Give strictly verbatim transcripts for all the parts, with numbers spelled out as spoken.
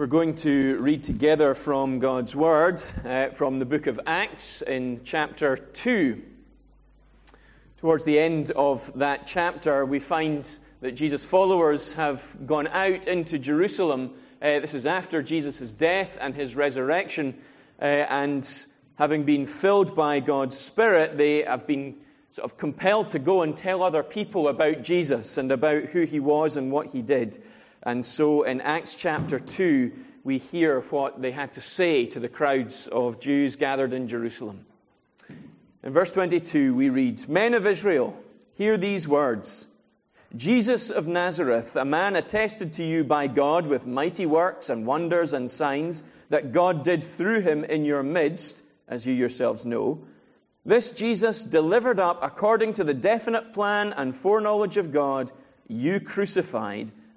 We're going to read together from God's Word, uh, from the book of Acts in chapter two. Towards the end of that chapter, we find that Jesus' followers have gone out into Jerusalem. Uh, this is after Jesus' death and his resurrection. Uh, and having been filled by God's Spirit, they have been sort of compelled to go and tell other people about Jesus and about who he was and what he did. And so in Acts chapter two, we hear what they had to say to the crowds of Jews gathered in Jerusalem. In verse twenty-two, we read, "Men of Israel, hear these words. Jesus of Nazareth, a man attested to you by God with mighty works and wonders and signs that God did through him in your midst, as you yourselves know. This Jesus, delivered up according to the definite plan and foreknowledge of God, you crucified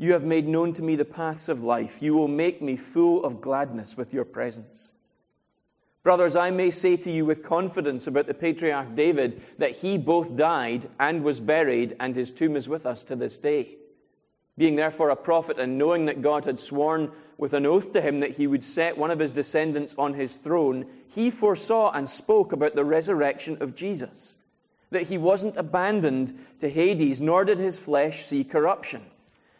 You have made known to me the paths of life. You will make me full of gladness with your presence. Brothers, I may say to you with confidence about the patriarch David that he both died and was buried, and his tomb is with us to this day. Being therefore a prophet and knowing that God had sworn with an oath to him that he would set one of his descendants on his throne, he foresaw and spoke about the resurrection of Jesus, that he wasn't abandoned to Hades, nor did his flesh see corruption.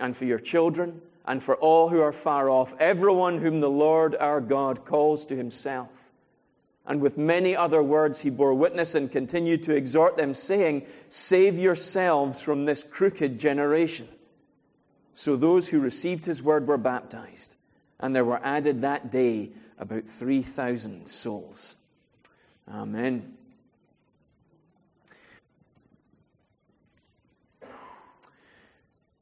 and for your children and for all who are far off, everyone whom the Lord our God calls to himself." And with many other words he bore witness and continued to exhort them, saying, "Save yourselves from this crooked generation." So those who received his word were baptized, and there were added that day about three thousand souls. Amen.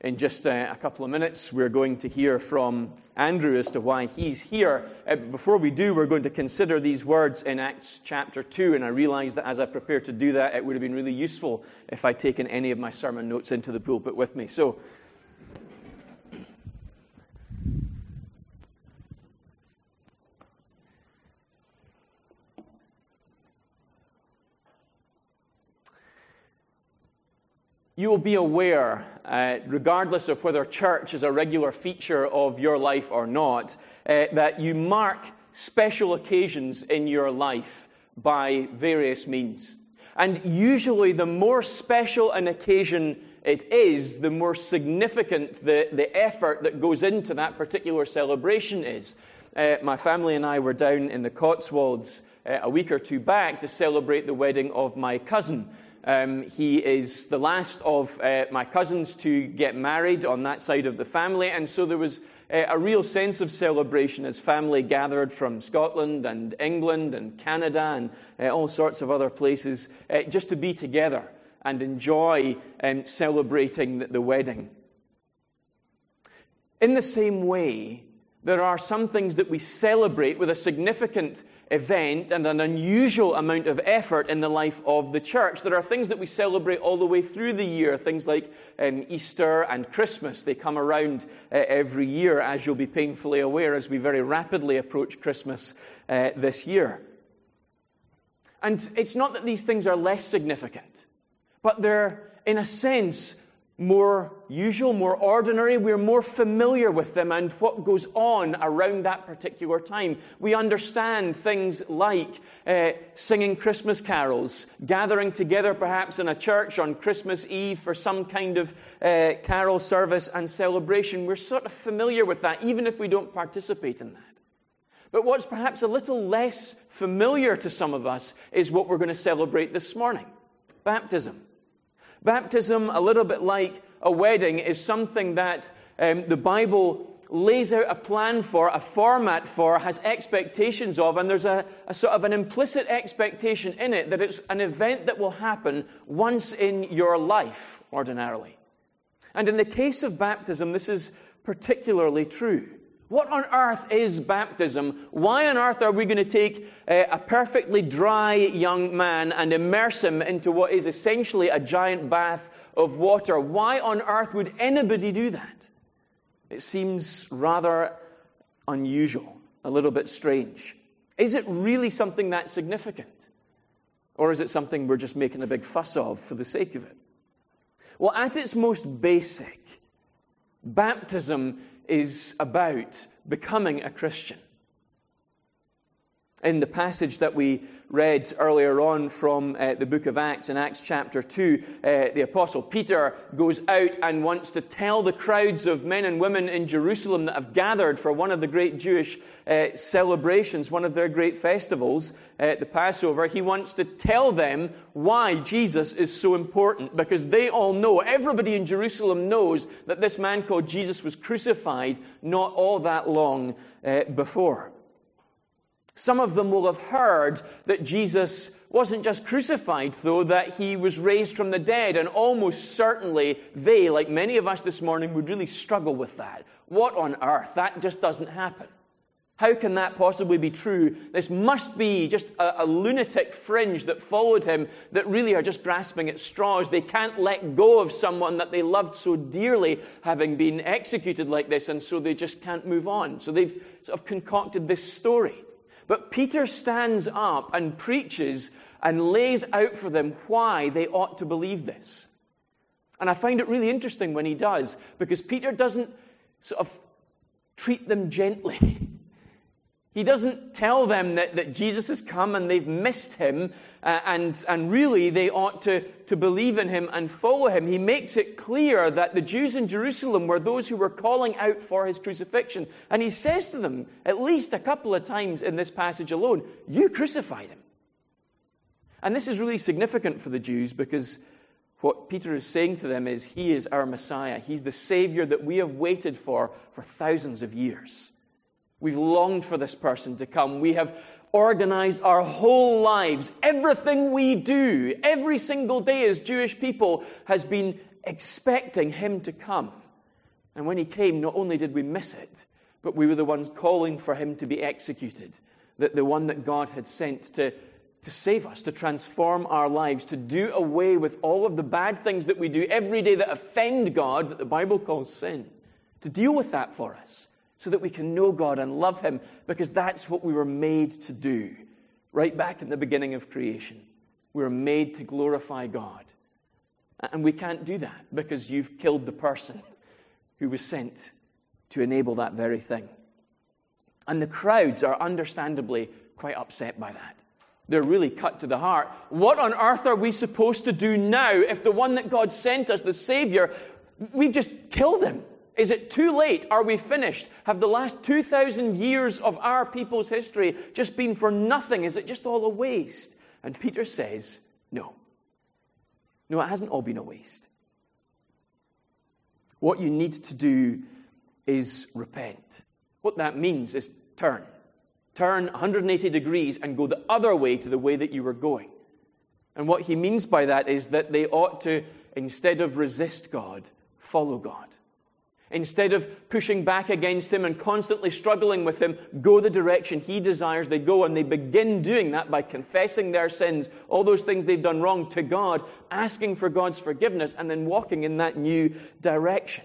In just uh, a couple of minutes, we're going to hear from Andrew as to why he's here. Uh, before we do, we're going to consider these words in Acts chapter two, and I realize that as I prepare to do that, it would have been really useful if I'd taken any of my sermon notes into the pulpit with me. So, you will be aware, uh, regardless of whether church is a regular feature of your life or not, uh, that you mark special occasions in your life by various means. And usually the more special an occasion it is, the more significant the, the effort that goes into that particular celebration is. Uh, my family and I were down in the Cotswolds uh, a week or two back to celebrate the wedding of my cousin. Um, he is the last of uh, my cousins to get married on that side of the family, and so there was uh, a real sense of celebration as family gathered from Scotland and England and Canada and uh, all sorts of other places uh, just to be together and enjoy um, celebrating the, the wedding. In the same way, there are some things that we celebrate with a significant event and an unusual amount of effort in the life of the church. There are things that we celebrate all the way through the year, things like um, Easter and Christmas. They come around uh, every year, as you'll be painfully aware, as we very rapidly approach Christmas uh, this year. And it's not that these things are less significant, but they're, in a sense, more usual, more ordinary. We're more familiar with them and what goes on around that particular time. We understand things like uh, singing Christmas carols, gathering together perhaps in a church on Christmas Eve for some kind of uh, carol service and celebration. We're sort of familiar with that, even if we don't participate in that. But what's perhaps a little less familiar to some of us is what we're going to celebrate this morning: baptism. Baptism, a little bit like a wedding, is something that um, the Bible lays out a plan for, a format for, has expectations of, and there's a, a sort of an implicit expectation in it that it's an event that will happen once in your life, ordinarily. And in the case of baptism, this is particularly true. What on earth is baptism? Why on earth are we going to take uh, a perfectly dry young man and immerse him into what is essentially a giant bath of water? Why on earth would anybody do that? It seems rather unusual, a little bit strange. Is it really something that significant? Or is it something we're just making a big fuss of for the sake of it? Well, at its most basic, baptism is about becoming a Christian. In the passage that we read earlier on from uh, the book of Acts, in Acts chapter two, uh, the Apostle Peter goes out and wants to tell the crowds of men and women in Jerusalem that have gathered for one of the great Jewish uh, celebrations, one of their great festivals, uh, the Passover. He wants to tell them why Jesus is so important, because they all know, everybody in Jerusalem knows, that this man called Jesus was crucified not all that long uh, before. Some of them will have heard that Jesus wasn't just crucified, though, that he was raised from the dead. And almost certainly they, like many of us this morning, would really struggle with that. What on earth? That just doesn't happen. How can that possibly be true? This must be just a, a lunatic fringe that followed him that really are just grasping at straws. They can't let go of someone that they loved so dearly having been executed like this, and so they just can't move on. So they've sort of concocted this story. But Peter stands up and preaches and lays out for them why they ought to believe this. And I find it really interesting when he does, because Peter doesn't sort of treat them gently. He doesn't tell them that, that Jesus has come and they've missed him, uh, and, and really they ought to, to believe in him and follow him. He makes it clear that the Jews in Jerusalem were those who were calling out for his crucifixion. And he says to them, at least a couple of times in this passage alone, you crucified him. And this is really significant for the Jews, because what Peter is saying to them is, he is our Messiah. He's the Savior that we have waited for for thousands of years. We've longed for this person to come. We have organized our whole lives. Everything we do, every single day as Jewish people, has been expecting him to come. And when he came, not only did we miss it, but we were the ones calling for him to be executed, that the one that God had sent to, to save us, to transform our lives, to do away with all of the bad things that we do every day that offend God, that the Bible calls sin, to deal with that for us, so that we can know God and love him, because that's what we were made to do. Right back in the beginning of creation, we were made to glorify God. And we can't do that, because you've killed the person who was sent to enable that very thing. And the crowds are understandably quite upset by that. They're really cut to the heart. What on earth are we supposed to do now if the one that God sent us, the Savior, we've just killed him? Is it too late? Are we finished? Have the last two thousand years of our people's history just been for nothing? Is it just all a waste? And Peter says, no. No, it hasn't all been a waste. What you need to do is repent. What that means is turn. Turn one hundred eighty degrees and go the other way to the way that you were going. And what he means by that is that they ought to, instead of resist God, follow God. Instead of pushing back against him and constantly struggling with him, go the direction he desires they go. And they begin doing that by confessing their sins, all those things they've done wrong, to God, asking for God's forgiveness, and then walking in that new direction.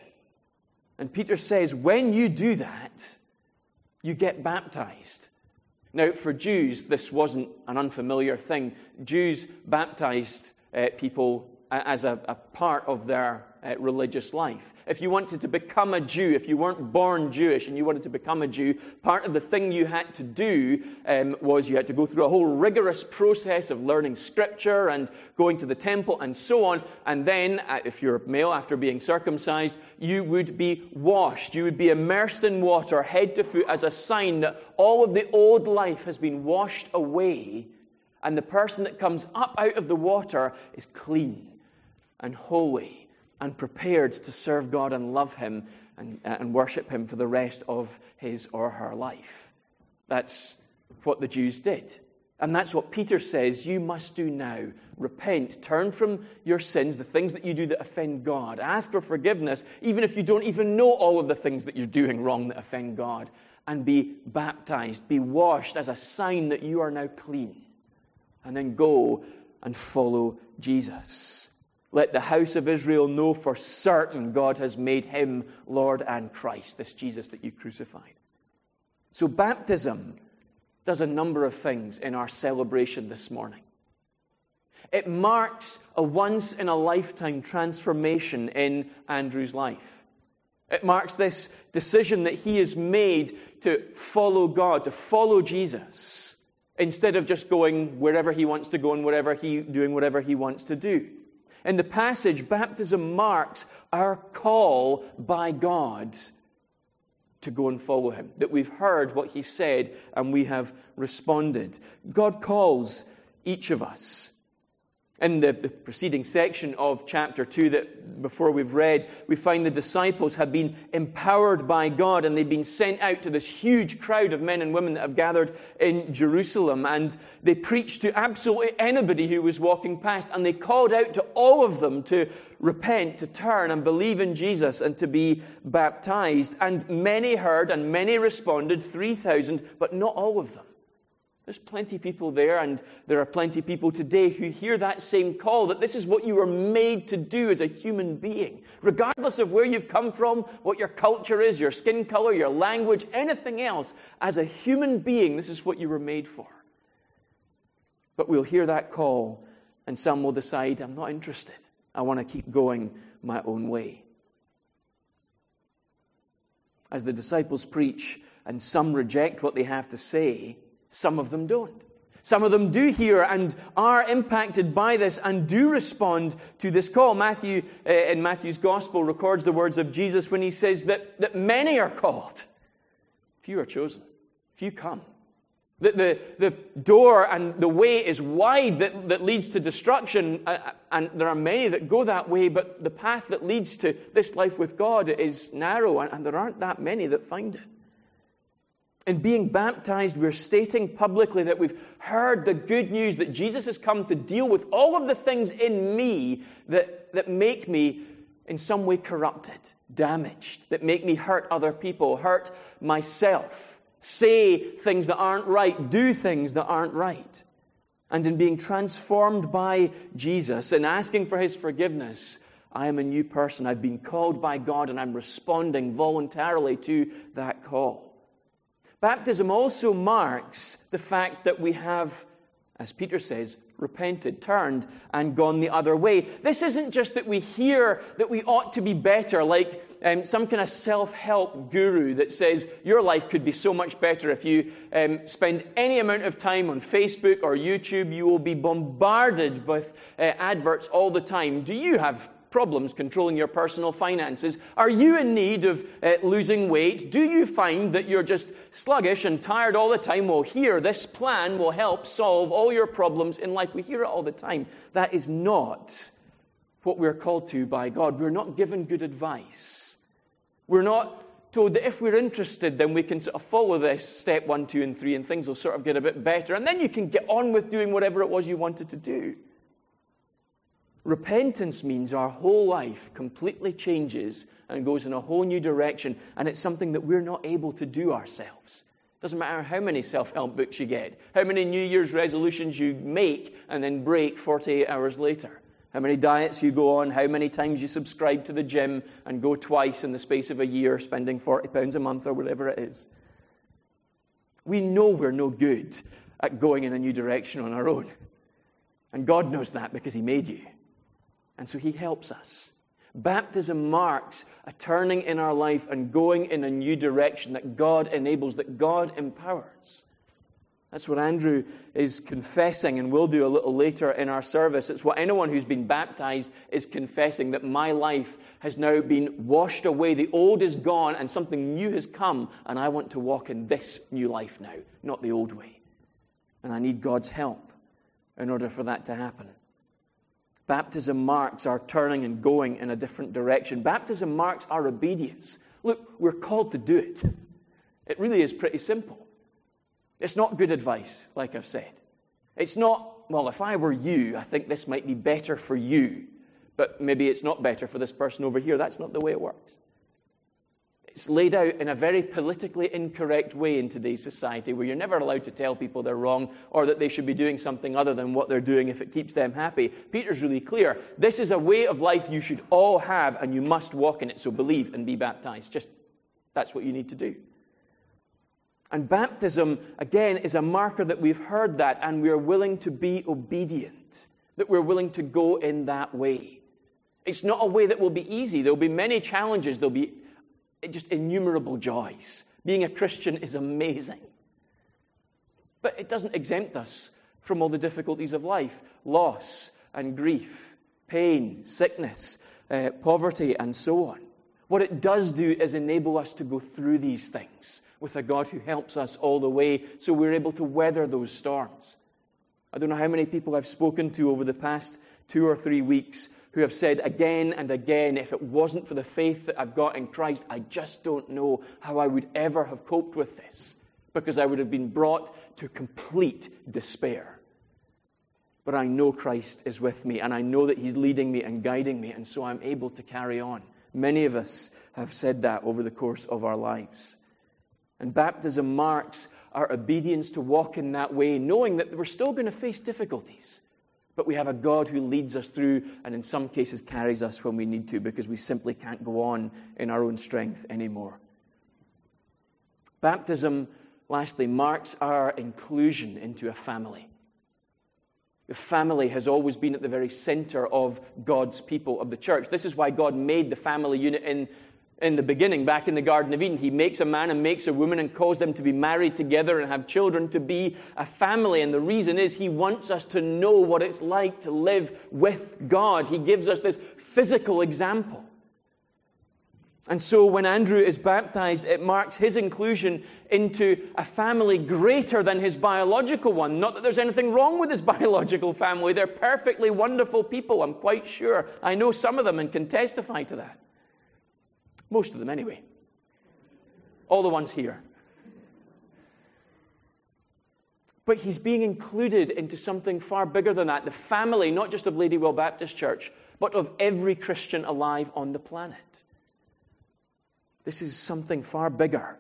And Peter says, when you do that, you get baptized. Now, for Jews, this wasn't an unfamiliar thing. Jews baptized uh, people as a, a part of their uh, religious life. If you wanted to become a Jew, if you weren't born Jewish and you wanted to become a Jew, part of the thing you had to do um, was you had to go through a whole rigorous process of learning Scripture and going to the temple and so on. And then, uh, if you're a male, after being circumcised, you would be washed. You would be immersed in water, head to foot, as a sign that all of the old life has been washed away, and the person that comes up out of the water is clean and holy and prepared to serve God and love him and, uh, and worship him for the rest of his or her life. That's what the Jews did. And that's what Peter says you must do now. Repent, turn from your sins, the things that you do that offend God. Ask for forgiveness, even if you don't even know all of the things that you're doing wrong that offend God. And be baptized, be washed as a sign that you are now clean. And then go and follow Jesus. Let the house of Israel know for certain God has made him Lord and Christ, this Jesus that you crucified. So baptism does a number of things in our celebration this morning. It marks a once-in-a-lifetime transformation in Andrew's life. It marks this decision that he has made to follow God, to follow Jesus, instead of just going wherever he wants to go and whatever he doing whatever he wants to do. In the passage, baptism marks our call by God to go and follow him, that we've heard what he said and we have responded. God calls each of us. In the, the preceding section of chapter two that before we've read, we find the disciples have been empowered by God, and they've been sent out to this huge crowd of men and women that have gathered in Jerusalem, and they preached to absolutely anybody who was walking past, and they called out to all of them to repent, to turn and believe in Jesus and to be baptized. And many heard and many responded, three thousand, but not all of them. There's plenty of people there, and there are plenty of people today who hear that same call, that this is what you were made to do as a human being. Regardless of where you've come from, what your culture is, your skin color, your language, anything else, as a human being, this is what you were made for. But we'll hear that call, and some will decide, I'm not interested. I want to keep going my own way. As the disciples preach, and some reject what they have to say, some of them don't. Some of them do hear and are impacted by this and do respond to this call. Matthew, uh, in Matthew's Gospel, records the words of Jesus when he says that, that many are called. Few are chosen. Few come. That the, the door and the way is wide that, that leads to destruction, uh, and there are many that go that way, but the path that leads to this life with God is narrow, and, and there aren't that many that find it. In being baptized, we're stating publicly that we've heard the good news that Jesus has come to deal with all of the things in me that, that make me in some way corrupted, damaged, that make me hurt other people, hurt myself, say things that aren't right, do things that aren't right. And in being transformed by Jesus and asking for his forgiveness, I am a new person. I've been called by God, and I'm responding voluntarily to that call. Baptism also marks the fact that we have, as Peter says, repented, turned, and gone the other way. This isn't just that we hear that we ought to be better, like um, some kind of self-help guru that says your life could be so much better if you um, spend any amount of time on Facebook or YouTube. You will be bombarded with uh, adverts all the time. Do you have problems controlling your personal finances? Are you in need of uh, losing weight? Do you find that you're just sluggish and tired all the time? Well, here, this plan will help solve all your problems in life. We hear it all the time. That is not what we're called to by God. We're not given good advice. We're not told that if we're interested, then we can sort of follow this step one, two, and three, and things will sort of get a bit better. And then you can get on with doing whatever it was you wanted to do. Repentance means our whole life completely changes and goes in a whole new direction, and it's something that we're not able to do ourselves. Doesn't matter how many self-help books you get, how many New Year's resolutions you make and then break forty-eight hours later, how many diets you go on, how many times you subscribe to the gym and go twice in the space of a year, spending forty pounds a month or whatever it is. We know we're no good at going in a new direction on our own. And God knows that because he made you. And so he helps us. Baptism marks a turning in our life and going in a new direction that God enables, that God empowers. That's what Andrew is confessing and will do a little later in our service. It's what anyone who's been baptized is confessing, that my life has now been washed away. The old is gone and something new has come, and I want to walk in this new life now, not the old way. And I need God's help in order for that to happen. Baptism marks our turning and going in a different direction. Baptism marks our obedience. Look, we're called to do it. It really is pretty simple. It's not good advice, like I've said. It's not, well, if I were you, I think this might be better for you, but maybe it's not better for this person over here. That's not the way it works. It's laid out in a very politically incorrect way in today's society, where you're never allowed to tell people they're wrong or that they should be doing something other than what they're doing if it keeps them happy. Peter's really clear. This is a way of life you should all have, and you must walk in it. So believe and be baptized. Just, that's what you need to do. And baptism, again, is a marker that we've heard that, and we are willing to be obedient, that we're willing to go in that way. It's not a way that will be easy. There'll be many challenges. There'll be just innumerable joys. Being a Christian is amazing. But it doesn't exempt us from all the difficulties of life. Loss and grief, pain, sickness, uh, poverty, and so on. What it does do is enable us to go through these things with a God who helps us all the way, so we're able to weather those storms. I don't know how many people I've spoken to over the past two or three weeks who have said again and again, if it wasn't for the faith that I've got in Christ, I just don't know how I would ever have coped with this, because I would have been brought to complete despair. But I know Christ is with me, and I know that he's leading me and guiding me, and so I'm able to carry on. Many of us have said that over the course of our lives. And baptism marks our obedience to walk in that way, knowing that we're still going to face difficulties. But we have a God who leads us through, and in some cases carries us when we need to, because we simply can't go on in our own strength anymore. Baptism, lastly, marks our inclusion into a family. The family has always been at the very center of God's people, of the church. This is why God made the family unit in In the beginning, back in the Garden of Eden. He makes a man and makes a woman and calls them to be married together and have children, to be a family. And the reason is he wants us to know what it's like to live with God. He gives us this physical example. And so when Andrew is baptized, it marks his inclusion into a family greater than his biological one. Not that there's anything wrong with his biological family. They're perfectly wonderful people, I'm quite sure. I know some of them and can testify to that. Most of them, anyway. All the ones here. But he's being included into something far bigger than that. The family, not just of Ladywell Baptist Church, but of every Christian alive on the planet. This is something far bigger.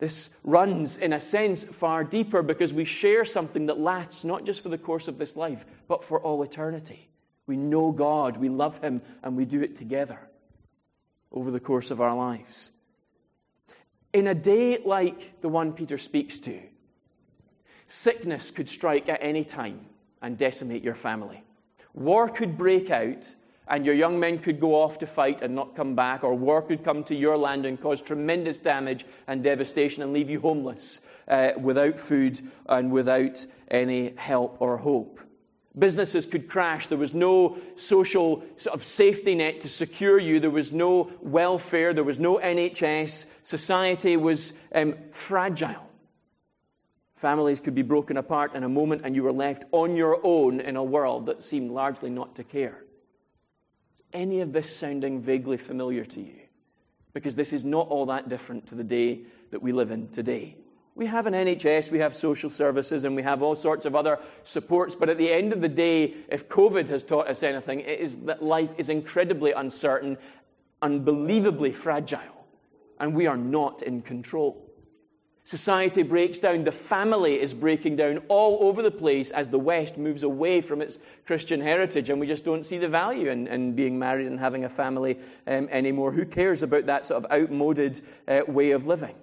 This runs, in a sense, far deeper, because we share something that lasts not just for the course of this life, but for all eternity. We know God, we love him, and we do it together over the course of our lives. In a day like the one Peter speaks to, sickness could strike at any time and decimate your family. War could break out, and your young men could go off to fight and not come back, or war could come to your land and cause tremendous damage and devastation and leave you homeless, uh, without food and without any help or hope. Businesses could crash. There was no social sort of safety net to secure you. There was no welfare. There was no N H S. Society was um, fragile. Families could be broken apart in a moment, and you were left on your own in a world that seemed largely not to care. Is any of this sounding vaguely familiar to you? Because this is not all that different to the day that we live in today. We have an N H S, we have social services, and we have all sorts of other supports. But at the end of the day, if COVID has taught us anything, it is that life is incredibly uncertain, unbelievably fragile, and we are not in control. Society breaks down. The family is breaking down all over the place as the West moves away from its Christian heritage, and we just don't see the value in, in being married and having a family um, anymore. Who cares about that sort of outmoded uh, way of living?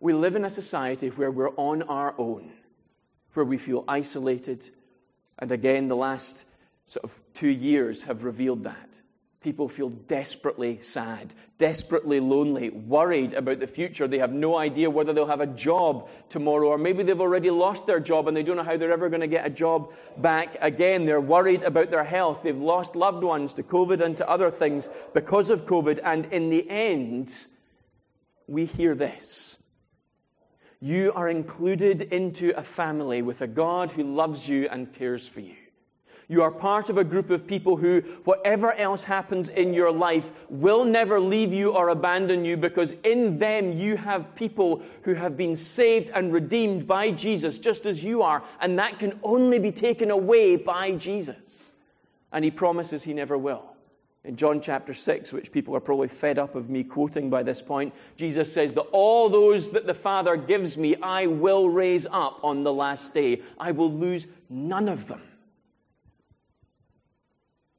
We live in a society where we're on our own, where we feel isolated, and again, the last sort of two years have revealed that. People feel desperately sad, desperately lonely, worried about the future. They have no idea whether they'll have a job tomorrow, or maybe they've already lost their job and they don't know how they're ever going to get a job back again. They're worried about their health. They've lost loved ones to COVID and to other things because of COVID. And in the end, we hear this. You are included into a family with a God who loves you and cares for you. You are part of a group of people who, whatever else happens in your life, will never leave you or abandon you, because in them you have people who have been saved and redeemed by Jesus, just as you are, and that can only be taken away by Jesus. And he promises he never will. In John chapter six, which people are probably fed up of me quoting by this point, Jesus says that all those that the Father gives me, I will raise up on the last day. I will lose none of them.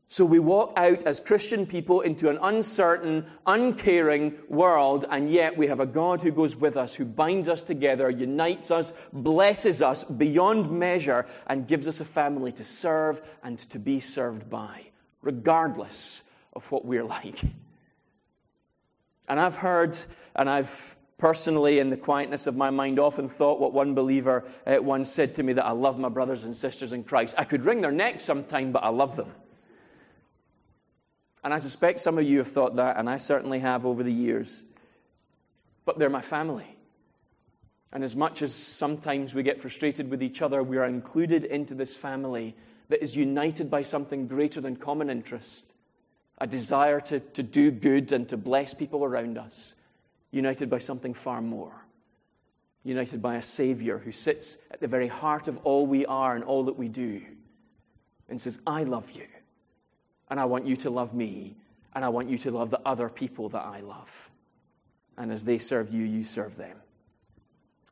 So we walk out as Christian people into an uncertain, uncaring world, and yet we have a God who goes with us, who binds us together, unites us, blesses us beyond measure, and gives us a family to serve and to be served by, regardless of what we're like. And I've heard, and I've personally, in the quietness of my mind, often thought what one believer uh, once said to me, that I love my brothers and sisters in Christ. I could wring their necks sometime, but I love them. And I suspect some of you have thought that, and I certainly have over the years. But they're my family. And as much as sometimes we get frustrated with each other, we are included into this family that is united by something greater than common interest, a desire to, to do good and to bless people around us, united by something far more, united by a Savior who sits at the very heart of all we are and all that we do, and says, I love you. And I want you to love me, and I want you to love the other people that I love. And as they serve you, you serve them.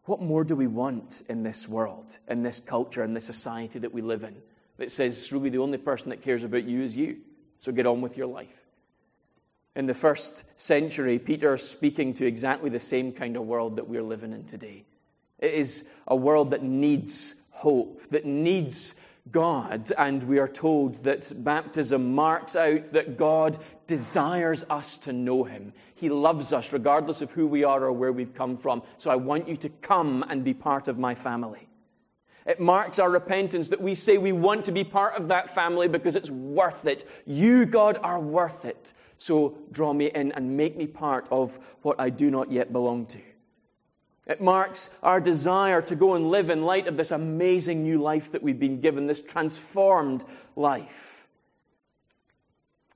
What more do we want in this world, in this culture, in this society that we live in, that says, really, the only person that cares about you is you, so get on with your life? In the first century, Peter is speaking to exactly the same kind of world that we're living in today. It is a world that needs hope, that needs God, and we are told that baptism marks out that God desires us to know him. He loves us regardless of who we are or where we've come from. So I want you to come and be part of my family. It marks our repentance, that we say we want to be part of that family because it's worth it. You, God, are worth it. So draw me in and make me part of what I do not yet belong to. It marks our desire to go and live in light of this amazing new life that we've been given, this transformed life.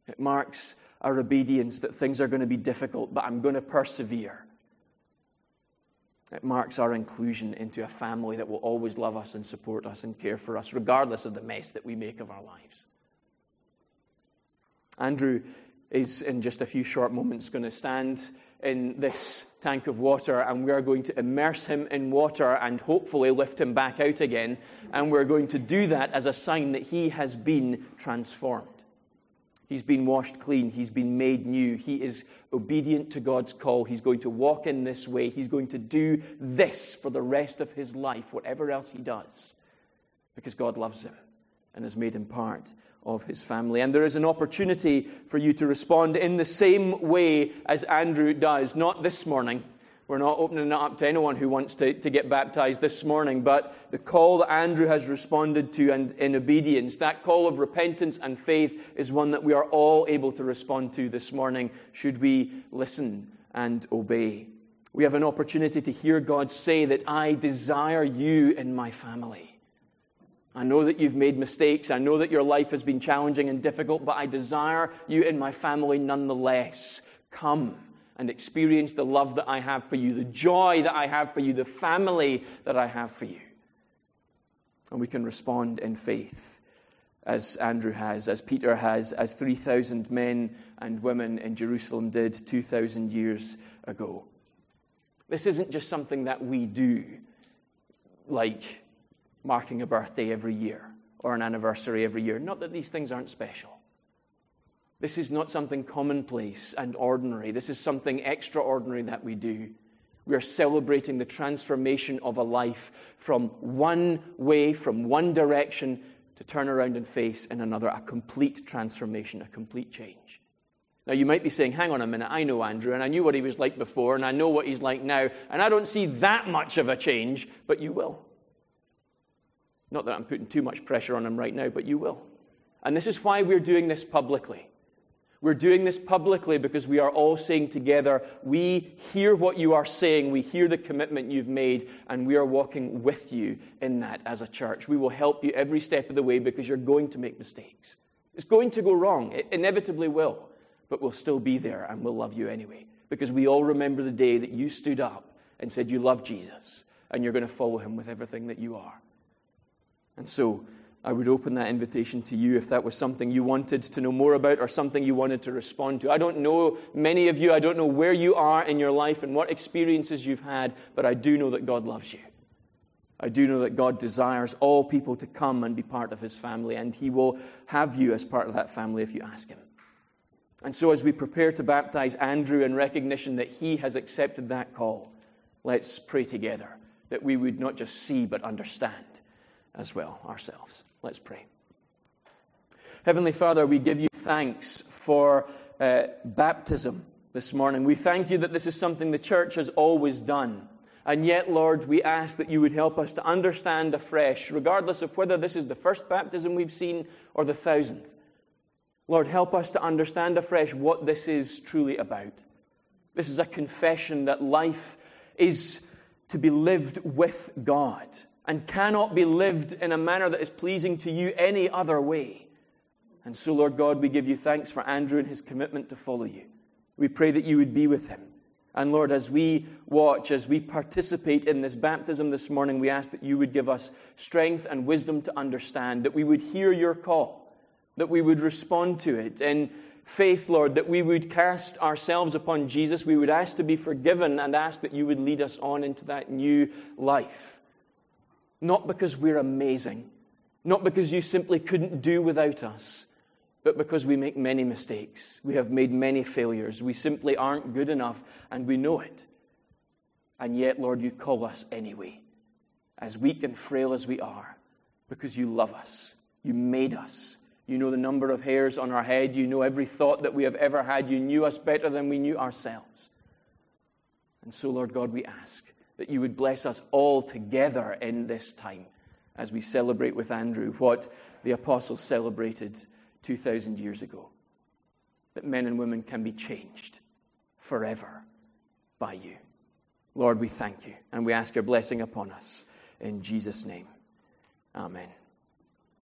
It marks our obedience, that things are going to be difficult, but I'm going to persevere. It marks our inclusion into a family that will always love us and support us and care for us, regardless of the mess that we make of our lives. Andrew is, in just a few short moments, going to stand in this tank of water, and we are going to immerse him in water and hopefully lift him back out again, and we're going to do that as a sign that he has been transformed. He's been washed clean. He's been made new. He is obedient to God's call. He's going to walk in this way. He's going to do this for the rest of his life, whatever else he does, because God loves him and has made him part of his family. And there is an opportunity for you to respond in the same way as Andrew does. Not this morning. We're not opening it up to anyone who wants to, to get baptized this morning, but the call that Andrew has responded to and in obedience, that call of repentance and faith, is one that we are all able to respond to this morning, should we listen and obey. We have an opportunity to hear God say that I desire you in my family. I know that you've made mistakes. I know that your life has been challenging and difficult, but I desire you in my family nonetheless. Come and experience the love that I have for you, the joy that I have for you, the family that I have for you. And we can respond in faith as Andrew has, as Peter has, as three thousand men and women in Jerusalem did two thousand years ago. This isn't just something that we do, like marking a birthday every year or an anniversary every year. Not that these things aren't special. This is not something commonplace and ordinary. This is something extraordinary that we do. We are celebrating the transformation of a life from one way, from one direction, to turn around and face in another, a complete transformation, a complete change. Now, you might be saying, hang on a minute, I know Andrew, and I knew what he was like before, and I know what he's like now, and I don't see that much of a change, but you will. Not that I'm putting too much pressure on him right now, but you will. And this is why we're doing this publicly. We're doing this publicly because we are all saying together, we hear what you are saying, we hear the commitment you've made, and we are walking with you in that as a church. We will help you every step of the way because you're going to make mistakes. It's going to go wrong. It inevitably will. But we'll still be there and we'll love you anyway. Because we all remember the day that you stood up and said you love Jesus and you're going to follow him with everything that you are. And so I would open that invitation to you if that was something you wanted to know more about or something you wanted to respond to. I don't know many of you. I don't know where you are in your life and what experiences you've had, but I do know that God loves you. I do know that God desires all people to come and be part of his family, and he will have you as part of that family if you ask him. And so as we prepare to baptize Andrew in recognition that he has accepted that call, let's pray together that we would not just see but understand as well ourselves. Let's pray. Heavenly Father, we give you thanks for uh, baptism this morning. We thank you that this is something the church has always done. And yet, Lord, we ask that you would help us to understand afresh, regardless of whether this is the first baptism we've seen or the thousandth. Lord, help us to understand afresh what this is truly about. This is a confession that life is to be lived with God and cannot be lived in a manner that is pleasing to you any other way. And so, Lord God, we give you thanks for Andrew and his commitment to follow you. We pray that you would be with him. And Lord, as we watch, as we participate in this baptism this morning, we ask that you would give us strength and wisdom to understand, that we would hear your call, that we would respond to it in faith, Lord, that we would cast ourselves upon Jesus. We would ask to be forgiven and ask that you would lead us on into that new life. Not because we're amazing, not because you simply couldn't do without us, but because we make many mistakes. We have made many failures. We simply aren't good enough, and we know it. And yet, Lord, you call us anyway, as weak and frail as we are, because you love us. You made us. You know the number of hairs on our head. You know every thought that we have ever had. You knew us better than we knew ourselves. And so, Lord God, we ask that you would bless us all together in this time as we celebrate with Andrew what the apostles celebrated two thousand years ago, that men and women can be changed forever by you. Lord, we thank you, and we ask your blessing upon us. In Jesus' name, amen.